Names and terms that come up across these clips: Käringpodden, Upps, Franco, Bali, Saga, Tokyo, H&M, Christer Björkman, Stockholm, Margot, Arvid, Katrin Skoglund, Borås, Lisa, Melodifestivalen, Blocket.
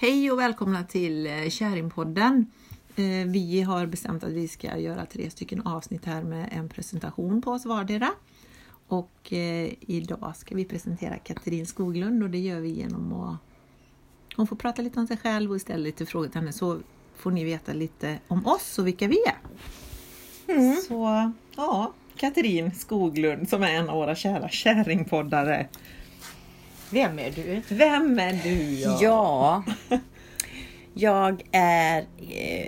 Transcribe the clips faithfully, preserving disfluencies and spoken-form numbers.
Hej och välkomna till Käringpodden. Vi har bestämt att vi ska göra tre stycken avsnitt här med en presentation på oss vardera. Och idag ska vi presentera Katrin Skoglund, och det gör vi genom att hon får prata lite om sig själv och ställa lite frågor till henne. Så får ni veta lite om oss och vilka vi är. Mm. Så ja, Katrin Skoglund som är en av våra kära käringpoddare. Vem är du? Vem är du? Ja, ja jag är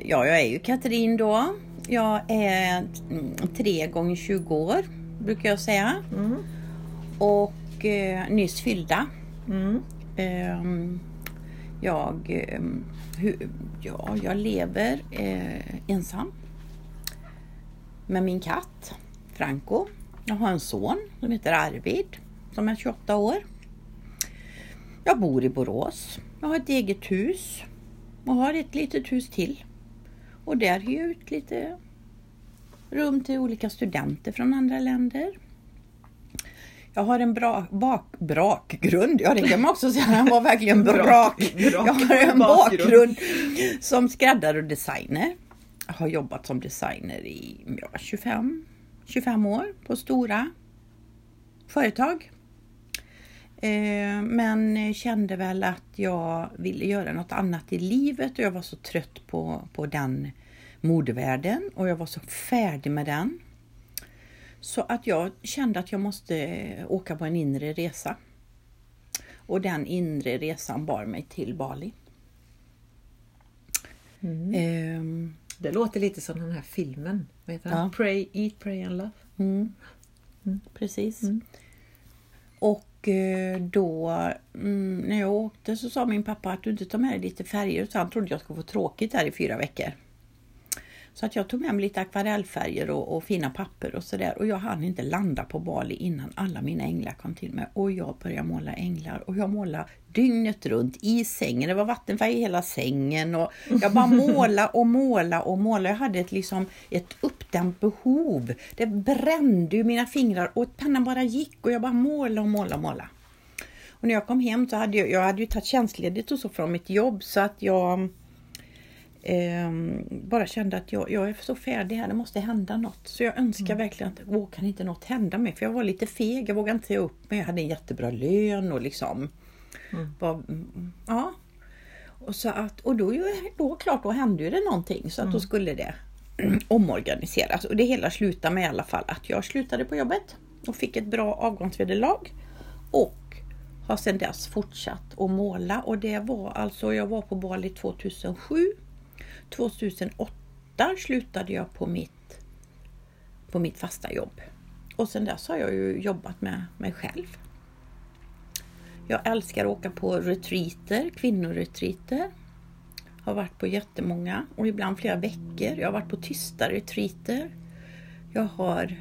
ja, jag är ju Katrin då. Jag är tre gånger tjugo år, brukar jag säga. Mm. Och eh, nyss fyllda. Mm. Eh, jag, eh, hur, ja, jag lever eh, ensam med min katt, Franco. Jag har en son som heter Arvid, som är tjugoåtta år. Jag bor i Borås. Jag har ett eget hus. Och har ett litet hus till. Och där hyr jag ut lite rum till olika studenter från andra länder. Jag har en bra bak, brakgrund. Jag kan också säga att den var verkligen brak. Jag har en bakgrund som skräddare och designer. Jag har jobbat som designer i ja, tjugofem år på stora företag. Men kände väl att jag ville göra något annat i livet, och jag var så trött på, på den modevärlden, och jag var så färdig med den. Så att jag kände att jag måste åka på en inre resa. Och den inre resan bar mig till Bali. Mm. Ehm. Det låter lite som den här filmen. Vad heter den? Ja. Pray, Eat, Pray and Love. Mm. Mm. Precis. Mm. Och Och då mm, när jag åkte så sa min pappa att du inte tar med dig lite färger, utan han trodde jag skulle få tråkigt här i fyra veckor. Så att jag tog med mig lite akvarellfärger och, och fina papper och sådär. Och jag hann inte landa på Bali innan alla mina änglar kom till mig. Och jag började måla änglar. Och jag målade dygnet runt i sängen. Det var vattenfärg i hela sängen. Och jag bara måla och måla och måla. Jag hade ett, liksom, ett uppdämt behov. Det brände ju mina fingrar. Och pennan bara gick. Och jag bara måla och måla och måla. Och när jag kom hem så hade jag, jag hade ju tagit tjänstledigt och så från mitt jobb. Så att jag... Um, bara kände att jag, jag är så färdig här, det måste hända något. Så jag önskar mm. verkligen att åh, kan inte något hända mig, för jag var lite feg, jag vågade inte upp mig. Jag hade en jättebra lön och liksom mm. var, ja. Och, så att, och då, då klart då hände ju det någonting. Så att mm. då skulle det omorganiseras. Och det hela slutade med i alla fall att jag slutade på jobbet och fick ett bra avgångsvederlag. Och har sedan dess fortsatt att måla. Och det var alltså, jag var på Bali tjugohundrasju. tjugohundraåtta slutade jag på mitt, på mitt fasta jobb. Och sen dess har jag ju jobbat med mig själv. Jag älskar att åka på retreater, kvinnoretreater. Har varit på jättemånga och ibland flera veckor. Jag har varit på tysta retreater. Jag har,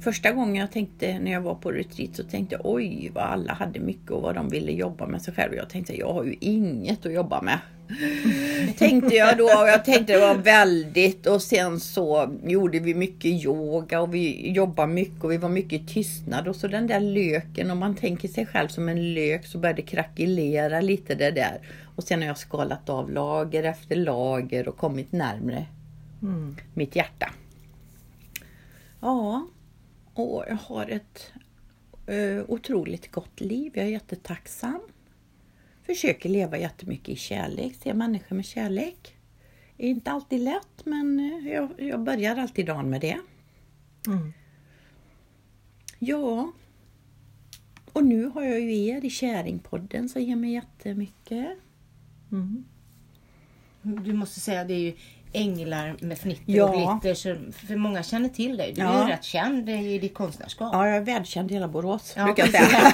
första gången jag tänkte när jag var på retreat så tänkte jag oj vad alla hade mycket och vad de ville jobba med sig själv. Jag tänkte jag har ju inget att jobba med. Tänkte jag då, och jag tänkte det var väldigt, och sen så gjorde vi mycket yoga och vi jobbade mycket och vi var mycket tystnad, och så den där löken, om man tänker sig själv som en lök så började krackelera lite det där, och sen har jag skalat av lager efter lager och kommit närmare mm. mitt hjärta. Ja, och jag har ett ö, otroligt gott liv, jag är jättetacksam. Försöker leva jättemycket i kärlek. Se människor med kärlek. Det är inte alltid lätt, men jag, jag börjar alltid dagen med det. Mm. Ja. Och nu har jag ju er i Käringpodden som ger mig jättemycket. Mm. Du måste säga att det är ju änglar med fnitter ja. och glitter. Så för många känner till dig. Du ja. är ju rätt känd i ditt konstnärskap. Ja, jag är välkänd i hela Borås. Ja, brukar jag säga.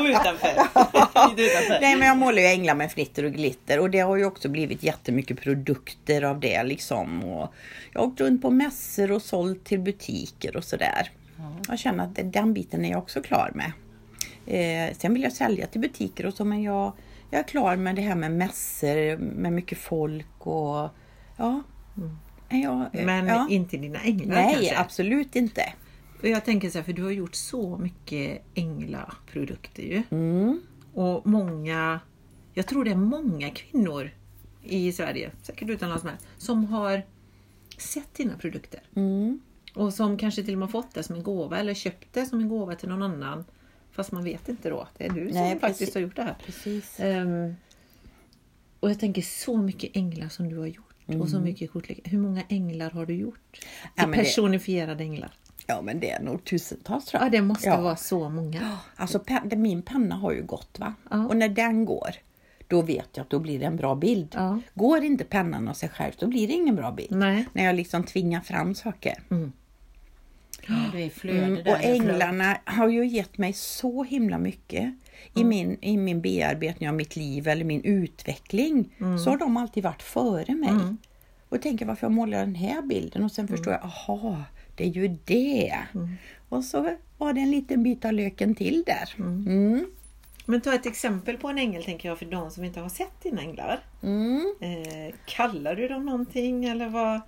Utanför. Utanför. Nej, men jag målar ju änglar med fnitter och glitter, och det har ju också blivit jättemycket produkter av det liksom, och jag har åkt runt på mässor och sålt till butiker och sådär. Mm. Jag känner att den biten är jag också klar med. Eh, sen vill jag sälja till butiker och så, men jag, jag är klar med det här med mässor med mycket folk och ja. Mm. Jag, men ja. inte dina änglar. Nej, kanske. Absolut inte. Och jag tänker så här, för du har gjort så mycket ängla produkter ju. Mm. Och många jag tror det är många kvinnor i Sverige, säkert utanlands med, som har sett dina produkter. Mm. Och som kanske till och med fått det som en gåva eller köpt det som en gåva till någon annan. Fast man vet inte då att det är du Nej, som faktiskt har gjort det här. Precis. Um, och jag tänker så mycket änglar som du har gjort. Mm. Och så mycket kortlekar. Hur många änglar har du gjort? Ja, personifierade det... änglar. Ja, men det är nog tusentals, tror jag. Ja, det måste ja. vara så många. Alltså, pe- min penna har ju gått, va? Ja. Och när den går, då vet jag att då blir det en bra bild. Ja. Går inte pennan av sig själv, då blir det ingen bra bild. Nej. När jag liksom tvingar fram saker. Mm. Det är flöd, mm, och änglarna har ju gett mig så himla mycket mm. i, min, i min bearbetning av mitt liv eller min utveckling mm. så har de alltid varit före mig mm. och tänker varför jag målar den här bilden och sen mm. förstår jag, aha, det är ju det mm. och så var det en liten bit av löken till där mm. Mm. Men ta ett exempel på en ängel, tänker jag, för de som inte har sett dina änglar mm. eh, kallar du dem någonting eller vad?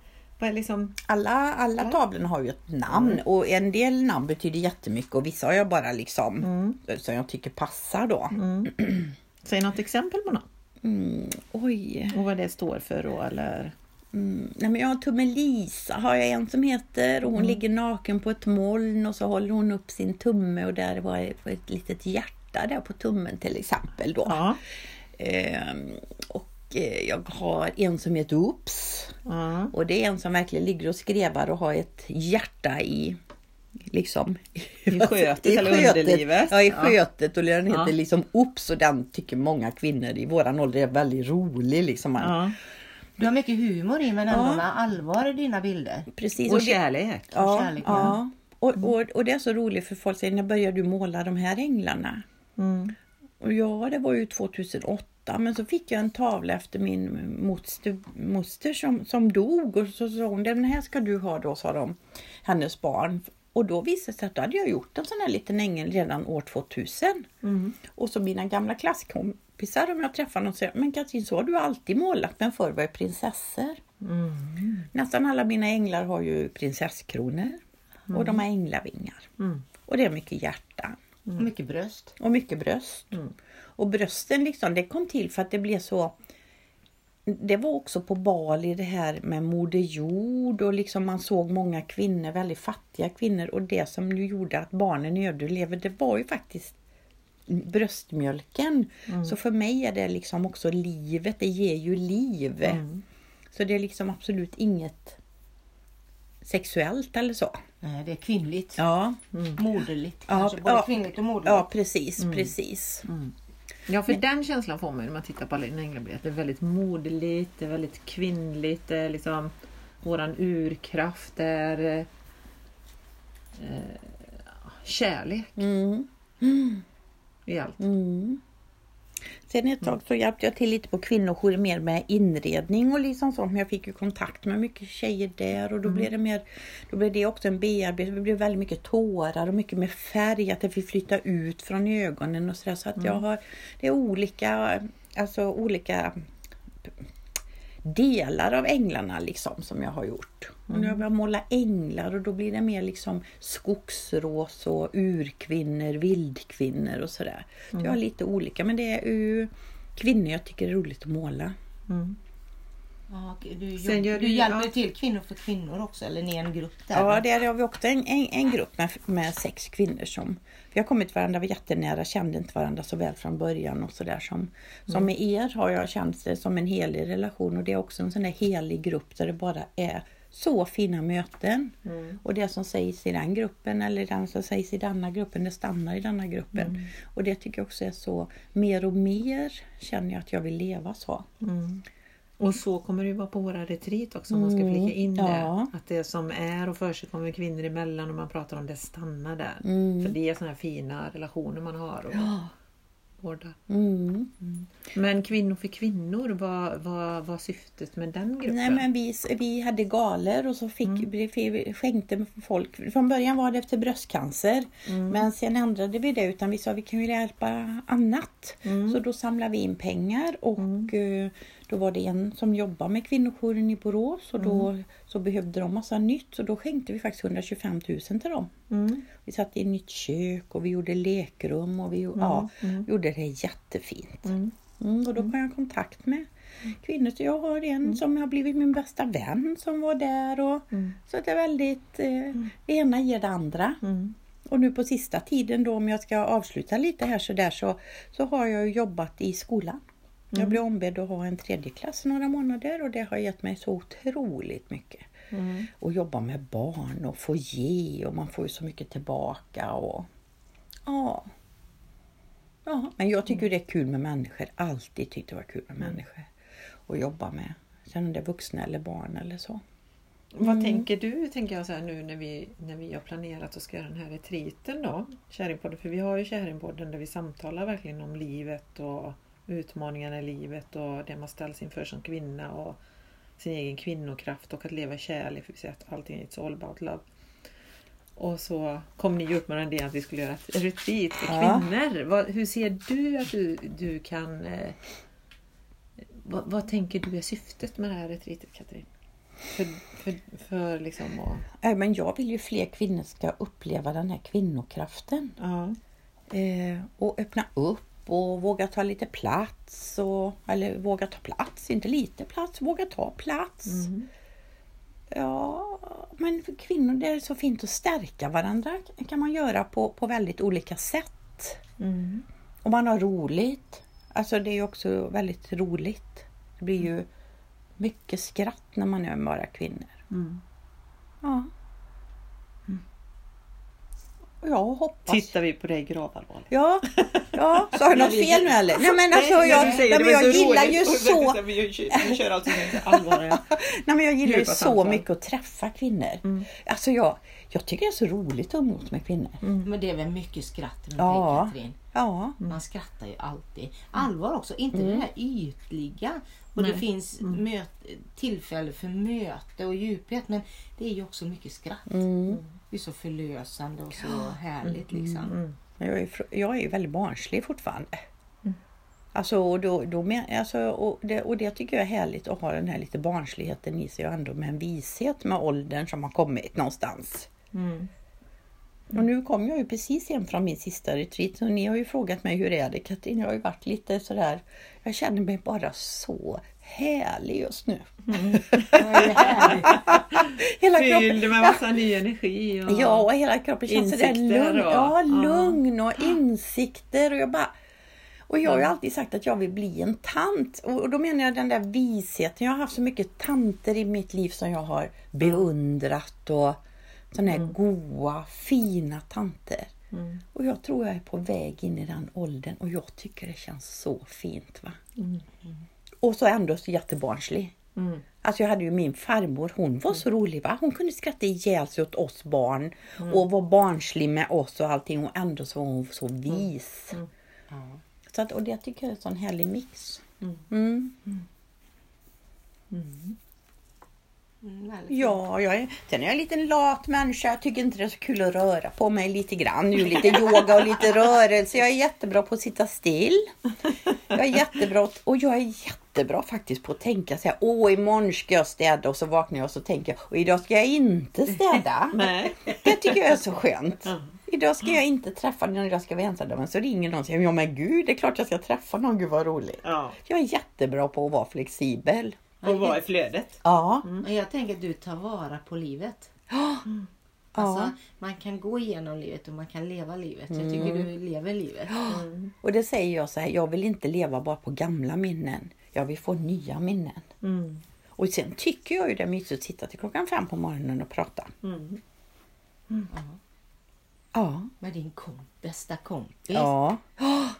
Liksom... Alla, alla ja. tavlorna har ju ett namn mm. och en del namn betyder jättemycket och vissa har jag bara liksom mm. som jag tycker passar då. Mm. Säg något exempel på något. Mm. Oj. Och vad det står för då eller? Mm. Nej, men jag har tummen Lisa har jag en som heter och hon mm. ligger naken på ett moln och så håller hon upp sin tumme och där var ett litet hjärta där på tummen till exempel då. Ja. Ehm, och jag har en som heter Upps mm. och det är en som verkligen ligger och skrevar och har ett hjärta i liksom i skötet, i eller skötet, underlivet. Ja, i skötet och den heter mm. liksom Upps och den tycker många kvinnor i våran ålder är väldigt rolig liksom. Mm. Du har mycket humor i men ändå med allvar i dina bilder. Precis. Och kärlek. Ja, och, kärlek, ja. Ja. Och, och, och det är så roligt för folk säger när börjar du måla de här änglarna? Mm. Och ja, det var ju tjugohundraåtta. Men så fick jag en tavla efter min moster, moster som, som dog. Och så sa hon, den här ska du ha då, sa de, hennes barn. Och då visade sig att då hade jag gjort en sån här liten ängel redan år tvåtusen. Mm. Och så mina gamla klasskompisar, om jag träffade någon, säger, men Katrin, så har du alltid målat, men förr var jag prinsessor. Mm. Nästan alla mina änglar har ju prinsesskronor. Mm. Och de har änglavingar. Mm. Och det är mycket hjärtan. Mm. Och mycket bröst. Och mycket bröst. Mm. Och brösten liksom, det kom till för att det blev så... Det var också på Bali det här med Moder Jord. Och liksom man såg många kvinnor, väldigt fattiga kvinnor. Och det som nu gjorde att barnen överlevde, det var ju faktiskt bröstmjölken. Mm. Så för mig är det liksom också livet, det ger ju liv. Mm. Så det är liksom absolut inget sexuellt eller så. Nej, det är kvinnligt. Ja. Mm. Moderligt. Ja, alltså både ja, kvinnligt och moderligt. Ja, precis, mm. precis. Mm. Ja, för den känslan får man när man tittar på alla dina änglar. Det är väldigt moderligt, det är väldigt kvinnligt, det är liksom våran urkraft, det är eh, kärlek mm. Mm. i allt. Mm. Sen ett tag så hjälpte jag till lite på kvinnor mer med inredning och liksom sånt. Men jag fick ju kontakt med mycket tjejer där och då mm. blev det mer, då blev det också en bearbetning. Det blev väldigt mycket tårar och mycket med färg att det fick flytta ut från ögonen och sådär. Så att mm. jag har, det är olika, alltså olika delar av änglarna liksom som jag har gjort. Mm. Och nu har jag målat änglar och då blir det mer liksom skogsrås och urkvinnor, vildkvinnor och sådär. Mm. Jag har lite olika, men det är ju kvinnor jag tycker är roligt att måla. Mm. Ja, du, Sen gör du, du hjälper ja. till kvinnor för kvinnor också, eller ni är en grupp där? Ja, där har vi också en, en, en grupp med, med sex kvinnor som vi har kommit varandra, vi var jättenära, kände inte varandra så väl från början och sådär som, mm. som med er har jag känt det som en helig relation och det är också en sån där helig grupp där det bara är så fina möten mm. och det som sägs i den gruppen eller det som sägs i denna gruppen, det stannar i denna gruppen mm. och det tycker jag också är så, mer och mer känner jag att jag vill leva så. Mm. Och så kommer det ju vara på våra retreat också om man ska flika in det. Ja. Att det som är och för sig kommer kvinnor emellan och man pratar om det stannar där. Mm. För det är sådana här fina relationer man har och ja. vårdar. Mm. Mm. Men kvinnor för kvinnor, vad var, var syftet med den gruppen? Nej, men vi, vi hade galor och så fick, mm. vi skänkte folk. Från början var det efter bröstcancer. Mm. Men sen ändrade vi det utan vi sa vi kan ju hjälpa annat. Mm. Så då samlade vi in pengar och... Mm. Då var det en som jobbar med kvinnojouren i Borås och då mm. så behövde de massa nytt och då skänkte vi faktiskt etthundratjugofemtusen till dem. Mm. Vi satte in nytt kök och vi gjorde lekrum och vi mm. Ja, mm. gjorde det jättefint. Mm. Mm. Och då kom jag kontakt med kvinnor. Så jag har en mm. som har blivit min bästa vän som var där. Och, mm. så det är väldigt, eh, mm. det ena ger det andra. Mm. Och nu på sista tiden då, om jag ska avsluta lite här så där, så, så har jag jobbat i skolan. Mm. Jag blev ombedd att ha en tredje klass några månader och det har gett mig så otroligt mycket. Mm. Och jobba med barn och få ge och man får ju så mycket tillbaka. Och, ja. ja, men jag tycker det är kul med människor. Alltid tyckte det var kul med människor att jobba med. Sen om det är vuxna eller barn eller så. Mm. Vad tänker du, tänker jag så här nu när vi, när vi har planerat och ska göra den här retriten då, Käringpodden, för vi har ju Käringpodden där vi samtalar verkligen om livet och utmaningarna i livet och det man ställs inför som kvinna och sin egen kvinnokraft och att leva kärlek, för vi säger att allting är it's all about love. Och så kom ni upp med den idén att vi skulle göra ett retreat för kvinnor. Ja. Vad, hur ser du att du, du kan, eh, vad, vad tänker du är syftet med det här retreatet, Katrin? För, för, för liksom och... Nej, men jag vill ju fler kvinnor ska uppleva den här kvinnokraften. Ja. Eh, och öppna upp och våga ta lite plats. Och, eller våga ta plats, inte lite plats, våga ta plats. Mm. Ja, men för kvinnor det är så fint att stärka varandra. Det kan man göra på, på väldigt olika sätt. Mm. Och man har roligt. Alltså det är ju också väldigt roligt. Det blir ju mycket skratt när man är med bara kvinnor. Mm. Ja. Mm. Jag hoppas. Tittar vi på dig gravallvarligt? Ja. Ja, så har jag något fel nu eller? Nej men alltså jag, nej, nej, men jag gillar ju så. Vi kör alltså inte allvarliga. Nej men jag gillar ju så mycket att träffa kvinnor. Mm. Alltså jag, jag tycker det är så roligt att umgås med kvinnor. Mm. Men det är väl mycket skratt med ja. dig, Katrin? Ja. Man skrattar ju alltid. Allvar också, inte mm. det här ytliga. Och nej. Det finns mm. möt, tillfälle för möte och djuphet. Men det är ju också mycket skratt. Mm. Det är så förlösande och så härligt liksom. Mm. Jag är, jag är väldigt barnslig fortfarande. Mm. Alltså, och, då, då, alltså, och, det, och det tycker jag är härligt att ha den här lite barnsligheten i sig och ändå med en vishet med åldern som har kommit någonstans. Mm. Mm. Och nu kom jag ju precis hem från min sista retreat och ni har ju frågat mig hur det är det, Katrin. Jag har ju varit lite sådär, jag känner mig bara så härlig just nu. Mm. Hela kroppen fyllde med massa ny energi och ja, och hela kroppen känns sådär lugn, och, ja, lugn och insikter och jag bara och jag har ju alltid sagt att jag vill bli en tant och då menar jag den där visheten. Jag har haft så mycket tanter i mitt liv som jag har beundrat och sådana här mm. goa, fina tanter. Mm. Och jag tror jag är på väg in i den åldern och jag tycker det känns så fint va. Mm. Och så ändå så jättebarnslig. Mm. Alltså jag hade ju min farmor, hon var så mm. rolig va? Hon kunde skratta ihjäl sig åt oss barn mm. och var barnslig med oss och allting och ändå så var hon så vis. Mm. Mm. Ja. Så att, och det tycker jag är en sån härlig mix. Mm. Mm. Mm. Mm. Mm, ja, jag är, sen är jag en liten lat människa. Jag tycker inte det är så kul att röra på mig lite grann. Nu lite yoga och lite rörelse. Jag är jättebra på att sitta still. Jag är jättebra och jag är jättebra faktiskt på att tänka så här, åh imorgon ska jag städa och så vaknar jag och så tänker jag, och idag ska jag inte städa. Nej. Det tycker jag är så skönt. Mm. Idag ska jag inte träffa någon, idag ska vi ensam. Men så ringer någon och säger, ja men gud, det är klart jag ska träffa någon, gud vad roligt. Ja. Jag är jättebra på att vara flexibel. Och vara i flödet. Ja. Mm. Och jag tänker att du tar vara på livet. Mm. Alltså, ja. Man kan gå igenom livet och man kan leva livet. Mm. Jag tycker du lever livet. Mm. Och det säger jag så här, jag vill inte leva bara på gamla minnen. Jag vill få nya minnen. Mm. Och sen tycker jag ju det är mysigt att sitta till klockan fem på morgonen och prata. Mm. Mm. Ja. Ja. Med din kom, bästa kompis. Ja.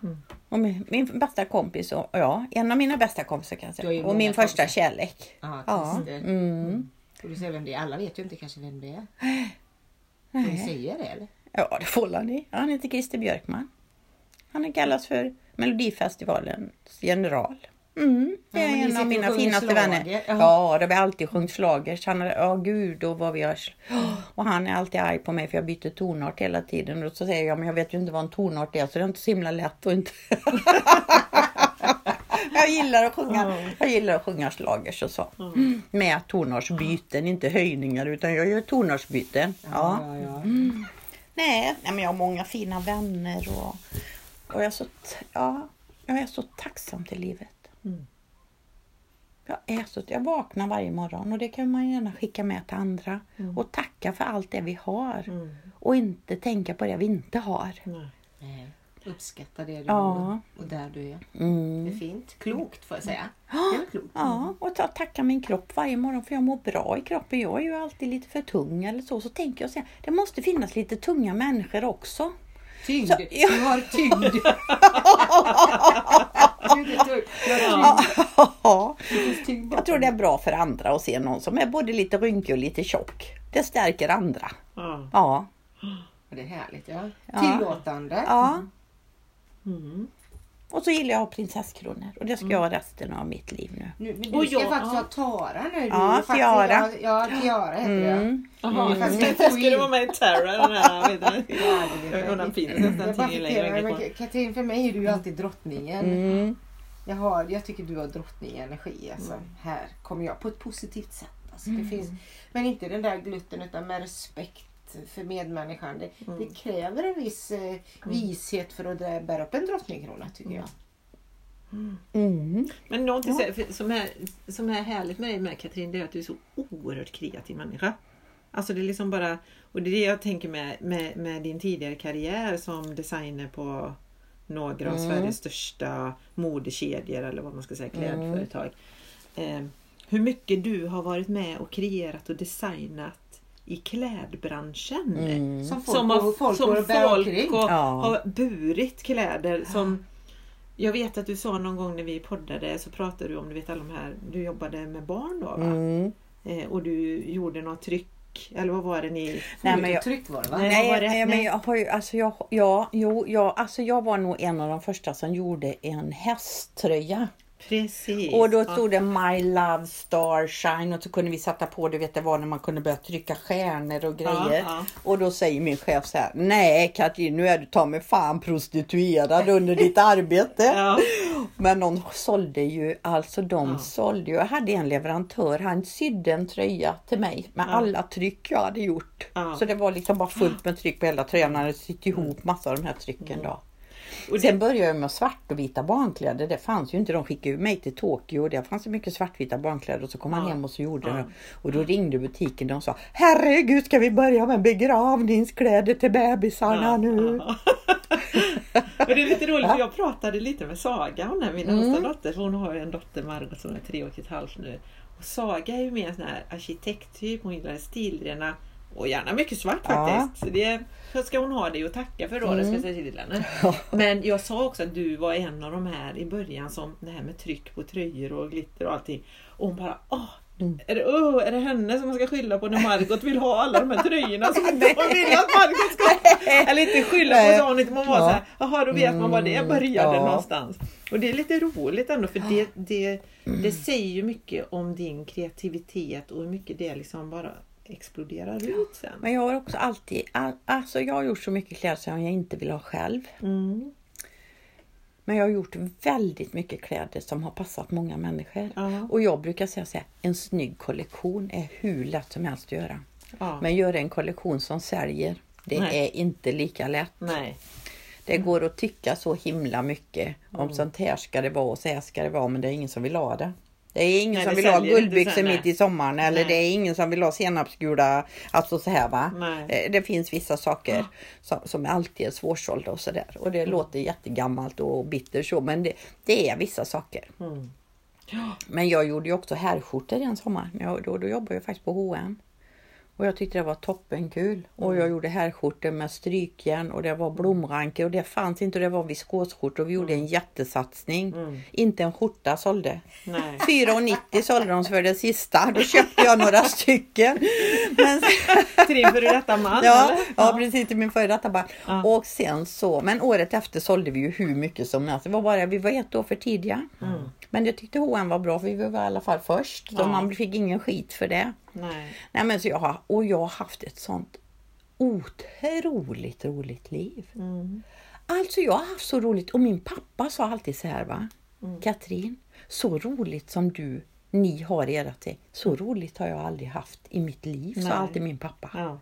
Mm. Och min, min bästa kompis och ja, en av mina bästa kompisar kan jag säga. Och min första kompisar. Kärlek. Aha, ja. Mm. Mm. Och du säger vem det är. Alla vet ju inte kanske vem det är. Nej. Du säger det eller? Ja, det får ni. Han heter Christer Björkman. Han är kallas för Melodifestivalens general. Mm. Det är ja, en av mina finaste slager. Vänner. Ja, det har alltid sjungit slager. Så han är, ja oh, gud, och vad vi har. Och han är alltid arg på mig för jag byter tonart hela tiden. Och så säger jag, men jag vet ju inte vad en tonart är. Så det är inte så himla lätt och inte... jag, gillar att sjunga, mm. jag gillar att sjunga slager så så. Mm. Med tonartsbyten, inte höjningar utan jag gör tonartsbyten. Ja, ja. Ja, ja. Mm. Nej, men jag har många fina vänner. Och, och jag så... T- ja... Jag är så tacksam till livet. Mm. Jag är så, jag vaknar varje morgon och det kan man gärna skicka med till andra. Mm. Och tacka för allt det vi har. Mm. Och inte tänka på det vi inte har. Nej. Nej. Uppskatta det du ja. Och där du är. Mm. Det är fint. Klokt får jag säga. Det är klokt. Ja, och ta, tacka min kropp varje morgon för jag mår bra i kroppen. Jag är ju alltid lite för tung eller så. Så tänker jag säga, det måste finnas lite tunga människor också. Tyngd. Så, ja. Du har tyngd. Ja. Jag tror det är bra för andra att se någon som är både lite rynkig och lite tjock. Det stärker andra. Ja. Ja. Det är härligt, ja. Ja. Tillåtande. Ja. Mm. Och så gillar jag prinsesskronor. Och det ska jag ha resten av mitt liv nu. nu men du och ska jag, faktiskt ja. ha Tara nu. Ja, Tiara. Ja, Tiara heter jag. Mm. Jaha, mm. jag skulle vara med i Tara. Katrin, för mig är du ju alltid drottningen. Mm. Jag, har, jag tycker du har drottningenergi. Alltså. Mm. Här kommer jag på ett positivt sätt. Alltså, det mm. finns, men inte den där gluten utan med respekt. För medmänniskan. Det, mm. det kräver en viss eh, vishet för att där, bära upp en drottningkrona tycker jag. Mm. Mm. Men någonting ja. som, är, som är härligt med dig med Katrin, det är att du är så oerhört kreativ människa. Alltså det är liksom bara, och det är det jag tänker med, med, med din tidigare karriär som designer på några av mm. Sveriges största modekedjor eller vad man ska säga, klädföretag. Mm. Eh, hur mycket du har varit med och kreerat och designat i klädbranschen mm. som folk, som har, och folk, som och folk och, ja. har burit kläder som jag vet att du sa någon gång när vi poddade så pratade du om du vet alla de här du jobbade med barn då va mm. eh, och du gjorde något tryck eller vad var det ni nej, men jag, tryck var det va nej, nej, var det, nej men jag har ju alltså jag ja jo jag alltså jag var nog en av de första som gjorde en hästtröja. Precis. Och då stod det My Love Star Shine och så kunde vi sätta på du vet det var när man kunde börja trycka stjärnor och grejer. Ja, ja. Och då säger min chef så här: nej Katrin, nu är du ta mig fan prostituerad under ditt arbete. Ja. Men de sålde ju alltså de ja. sålde ju. Jag hade en leverantör, han sydde en tröja till mig med ja. alla tryck jag hade gjort. Ja. Så det var liksom bara fullt med tryck på hela tröjan när det sitter ihop massa av de här trycken då. Och sen började jag med svart och vita barnkläder. Det fanns ju inte, de skickade ju mig till Tokyo. Det fanns ju mycket svartvita barnkläder. Och så kom man ja. hem och så gjorde ja. det. Och då ringde butiken och de sa: herregud, ska vi börja med begravningskläder till bebisarna ja. nu? Ja. Och det är lite roligt, för jag pratade lite med Saga. Hon är min äldsta mm. dotter. Hon har ju en dotter, Margot, som är tre och ett halvt nu. Och Saga är ju mer en sån här arkitekttyp. Hon gillar stilrena. Och gärna mycket svart faktiskt. Ja. Så det så ska hon ha det och tacka för då. Mm. Det ska jag säga till henne. Men jag sa också att du var en av de här i början som det här med tryck på tröjor och glitter och allting. Och hon bara, åh, mm. är, det, oh, är det henne som man ska skylla på när Margot vill ha alla de här tröjorna som hon vill att Margot ska eller inte skylla på så hon inte man var så här, jaha, då vet man vad det är, började ja. någonstans. Och det är lite roligt ändå för det, det, det säger ju mycket om din kreativitet och hur mycket det liksom bara exploderar ut sen. Men jag har också alltid, alltså jag har gjort så mycket kläder som jag inte vill ha själv. Mm. Men jag har gjort väldigt mycket kläder som har passat många människor. Uh-huh. Och jag brukar säga så här, en snygg kollektion är hur lätt som helst att göra. Uh-huh. Men göra en kollektion som säljer, det Nej. är inte lika lätt. Nej. Det går att tycka så himla mycket om mm. sånt här ska det vara och så här ska det vara, men det är ingen som vill ha det. Det är ingen nej, som vill ha guldbyxor mitt i sommaren. Eller nej. Det är ingen som vill ha senapsgula. Alltså så här va. Nej. Det finns vissa saker ja. som, som alltid är svårsålda och sådär. Och det mm. låter jättegammalt och bitter så. Men det, det är vissa saker. Mm. Ja. Men jag gjorde ju också herrskjortor en sommar. Jag, då, då jobbade jag faktiskt på H och M. Och jag tyckte det var toppenkul. Mm. Och jag gjorde herrskjortor med strykjärn. Och det var blomranker. Och det fanns inte. Och det var viskosskjortor. Och vi gjorde mm. en jättesatsning. Mm. Inte en skjorta sålde. Nej. fyra nittio sålde de för det sista. Då köpte jag några stycken. Men... Tre för detta man. Ja, ja, ja, precis. Till min före detta bara. Ja. Och sen så. Men året efter sålde vi ju hur mycket som helst. Det var bara vi var ett år för tidiga. Mm. Men jag tyckte H och M var bra. För vi var i alla fall först. Ja. Så man fick ingen skit för det. Nej. Nej, men så jag har, och jag har haft ett sånt otroligt roligt liv. Mm. Alltså jag har haft så roligt. Och min pappa sa alltid så här va. Mm. Katrin, så roligt som du, ni har erat till. Så roligt har jag aldrig haft i mitt liv. Nej. Sa alltid min pappa. Ja.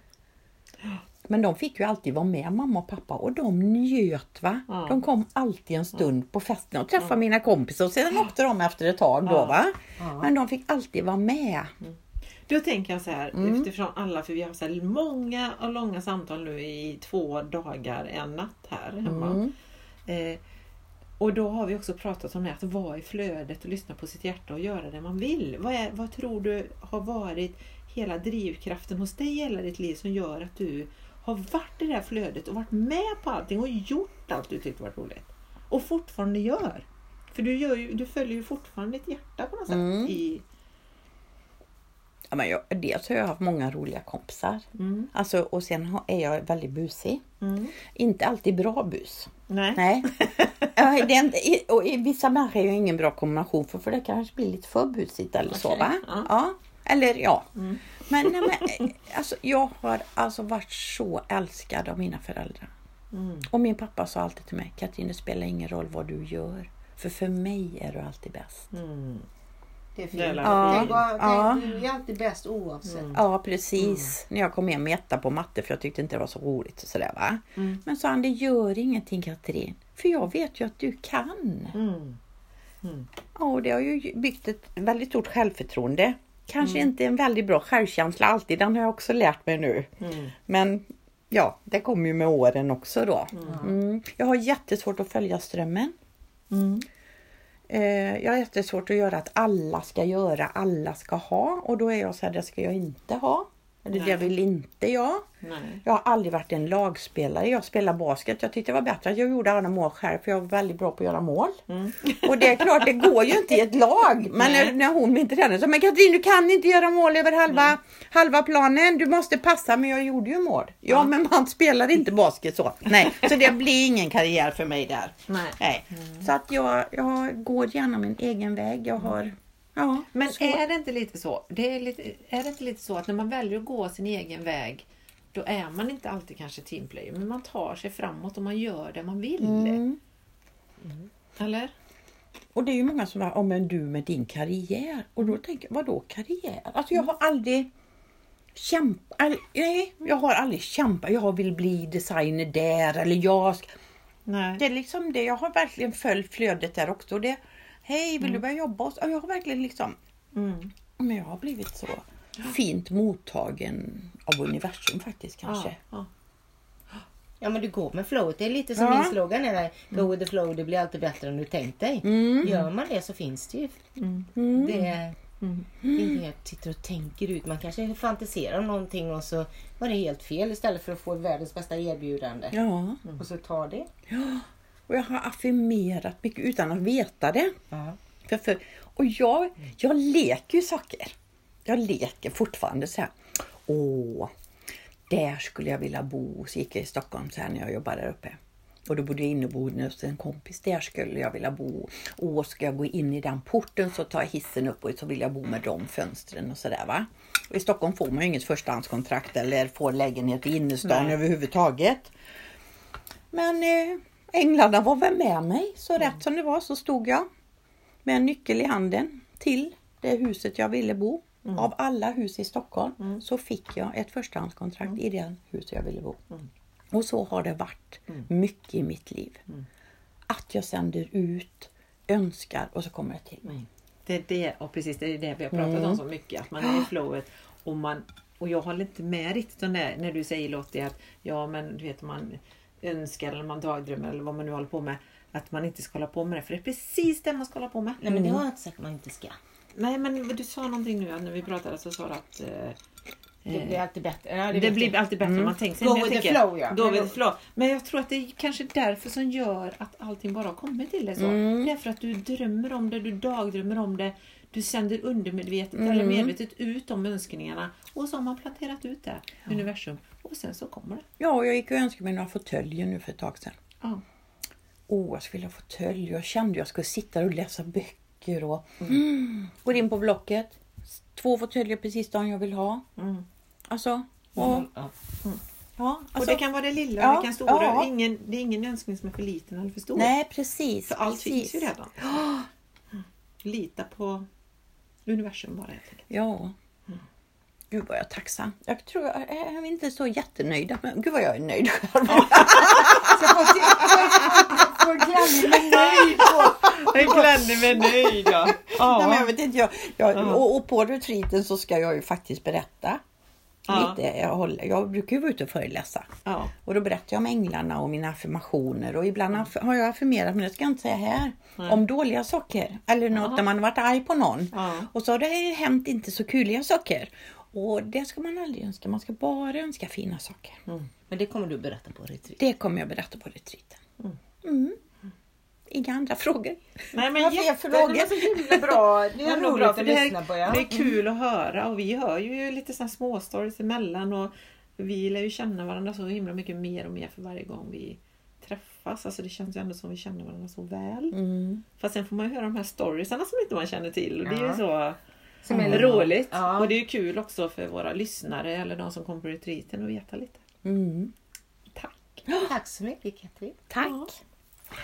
Men de fick ju alltid vara med mamma och pappa. Och de njöt, va? Ja. De kom alltid en stund ja. på festen och träffade ja. mina kompisar. Och sen åkte de efter ett tag då, ja. va? Ja. Men de fick alltid vara med. Mm. Då tänker jag så här, mm. utifrån alla, för vi har så här många och långa samtal nu i två dagar, en natt här hemma. Mm. Eh, och då har vi också pratat om det, att vara i flödet och lyssna på sitt hjärta och göra det man vill. Vad, är, vad tror du har varit hela drivkraften hos dig i hela ditt liv som gör att du har varit i det här flödet och varit med på allting och gjort allt du tyckte var roligt? Och fortfarande gör. För du, gör ju, du följer ju fortfarande ditt hjärta på något sätt mm. i... Ja, men jag, dels har jag haft många roliga kompisar. Mm. Alltså, och sen har, är jag väldigt busig. Mm. Inte alltid bra bus. Nej. Nej. Det är inte, och vissa människor är ju ingen bra kombination. För, för det kanske blir lite för busigt eller okay. så, va? Ja. ja. Eller ja. Mm. Men, nej, men alltså, jag har alltså varit så älskad av mina föräldrar. Mm. Och min pappa sa alltid till mig: Katrin, det spelar ingen roll vad du gör. För för mig är du alltid bäst. Mm. Det är fint. Det, ja, det, var, det ja. är ju alltid bäst oavsett. Mm. Ja, precis. Mm. När jag kom hem med etta på matte, för jag tyckte inte det var så roligt och sådär, va? Mm. Men sa han, det gör ingenting, Katrin. För jag vet ju att du kan. Mm. Mm. Ja, och det har ju byggt ett väldigt stort självförtroende. Kanske mm. inte en väldigt bra självkänsla alltid. Den har jag också lärt mig nu. Mm. Men ja, det kommer ju med åren också då. Mm. Mm. Jag har jättesvårt att följa strömmen. Mm. Jag har jättesvårt att göra att alla ska göra, alla ska ha. Och då är jag så här, det ska jag inte ha. Eller Nej. det vill inte jag. Nej. Jag har aldrig varit en lagspelare. Jag spelar basket. Jag tyckte det var bättre att jag gjorde alla mål själv. För jag var väldigt bra på att göra mål. Mm. Och det är klart, det går ju inte i ett lag. Men när, när hon inte tränade så, men Katrin, du kan inte göra mål över halva, mm. halva planen. Du måste passa, men jag gjorde ju mål. Ja, ja, men man spelar inte basket så. Nej, så det blir ingen karriär för mig där. Nej. Nej. Mm. Så att jag, jag går gärna min egen väg. Jag har... Ja, men så. är det inte lite så? Det är, lite, är det inte lite så att när man väljer att gå sin egen väg, då är man inte alltid kanske teamplayer, men man tar sig framåt och man gör det man vill. Mm. Mm. Eller? Och det är ju många som är, om men du med din karriär, och då tänker jag, vadå karriär? Alltså jag har aldrig kämpat, all, nej, jag har aldrig kämpat, jag vill bli designer där, eller jag ska... Nej. Det är liksom det, jag har verkligen följt flödet där också, och det... Hej, vill mm. du börja jobba? Jag har verkligen liksom... Mm. Men jag har blivit så fint mottagen av universum faktiskt, kanske. Ja, ja. ja men du går med flowet. Det är lite som ja. min slogan är där. Go with the flow, det blir alltid bättre än du tänkt dig. Mm. Gör man det så finns det ju. Mm. Mm. Det är mm. inte helt sitter och tänker ut. Man kanske fantiserar om någonting och så var det helt fel istället för att få världens bästa erbjudande. Ja. Mm. Och så tar det. Ja. Och jag har affirmerat mycket utan att veta det. Uh-huh. För, för, och jag, jag leker ju saker. Jag leker fortfarande så här. Åh, där skulle jag vilja bo. Så gick jag i Stockholm så här när jag jobbade där uppe. Och då bodde jag inneboende hos en kompis. Där skulle jag vilja bo. Åh, ska jag gå in i den porten så tar jag hissen upp och så vill jag bo med de fönstren och sådär, va? Och i Stockholm får man ju inget förstahandskontrakt eller får lägenhet i innerstan Nej. överhuvudtaget. Men... Eh, Änglarna var väl med mig, så mm. rätt som det var så stod jag med en nyckel i handen till det huset jag ville bo. Mm. Av alla hus i Stockholm mm. så fick jag ett förstahandskontrakt mm. i det huset jag ville bo. Mm. Och så har det varit mm. mycket i mitt liv. Mm. Att jag sänder ut, önskar och så kommer det till mig. Mm. Det är det, och precis det är det vi har pratat mm. om så mycket, att man är i flowet och man, och jag håller inte med riktigt om det när du säger Lottie att ja men du vet man önskar eller man dagdrömmer eller vad man nu håller på med, att man inte ska hålla på med det, för det är precis det man ska hålla på med. Nej, men det har jag inte sagt att man inte ska. Nej, men du sa någonting nu när vi pratade, så sa du att eh, det blir alltid bättre. Ja, det, det blir alltid bättre om mm. man tänker sig. Go with the flow, ja. Go with the flow. Men jag tror att det är kanske därför som gör att allting bara kommer till dig så. Mm. Det är för att du drömmer om det, du dagdrömmer om det, du sänder undermedvetet mm. eller medvetet ut de önskningarna, och så har man planterat ut det ja. universum. Och sen så kommer det. Ja, och jag gick och önskade mig några fåtöljer nu för ett tag sedan. Åh, ja. oh, jag skulle ha fåtölj. Jag kände att jag skulle sitta och läsa böcker. Och mm. går in på Blocket. Två fåtöljer precis de jag vill ha. Mm. Alltså. Och, mm. Ja. Mm. Ja, alltså, och det kan vara det lilla och ja, det kan stora. Ja. Ingen, det är ingen önskning som är för liten eller för stor. Nej, precis. För allt precis. finns ju redan. Oh. Lita på universum bara, helt enkelt. Ja. Gud vad jag är tacksam. Jag tror jag är inte så jättenöjd. Men gud vad jag är nöjd själv. Jag glänner mig nöjd. Jag glänner mig nöjd, ja. Nej, men jag vet inte, jag, jag, och, och på retreaten så ska jag ju faktiskt berätta. Ja. Lite, jag, håller, jag brukar ju vara ute och föreläsa. Ja. Och då berättar jag om änglarna och mina affirmationer. Och ibland har jag affirmerat, men jag ska inte säga här, nej, om dåliga saker. Eller något, aha, där man har varit arg på någon. Ja. Och så har det hänt inte så kuliga saker. Och det ska man aldrig önska. Man ska bara önska fina saker. Mm. Men det kommer du berätta på retreaten? Det kommer jag berätta på retreaten. Mm. Mm. Inga andra frågor. Nej, men jätte, frågor. Det är så himla bra. Det är roligt att lyssna på. Ja. Det är kul att höra. Och vi hör ju lite sådana små stories emellan. Och vi lär ju känna varandra så himla mycket mer och mer för varje gång vi träffas. Alltså det känns ju ändå som vi känner varandra så väl. Mm. Fast sen får man ju höra de här storiesarna som inte man känner till. Och det är ju så som är roligt. Ja. Och det är ju kul också för våra lyssnare. Eller de som kommer på retreaten och veta lite. Mm. Tack. Tack så mycket, Katrin. Tack. Ja.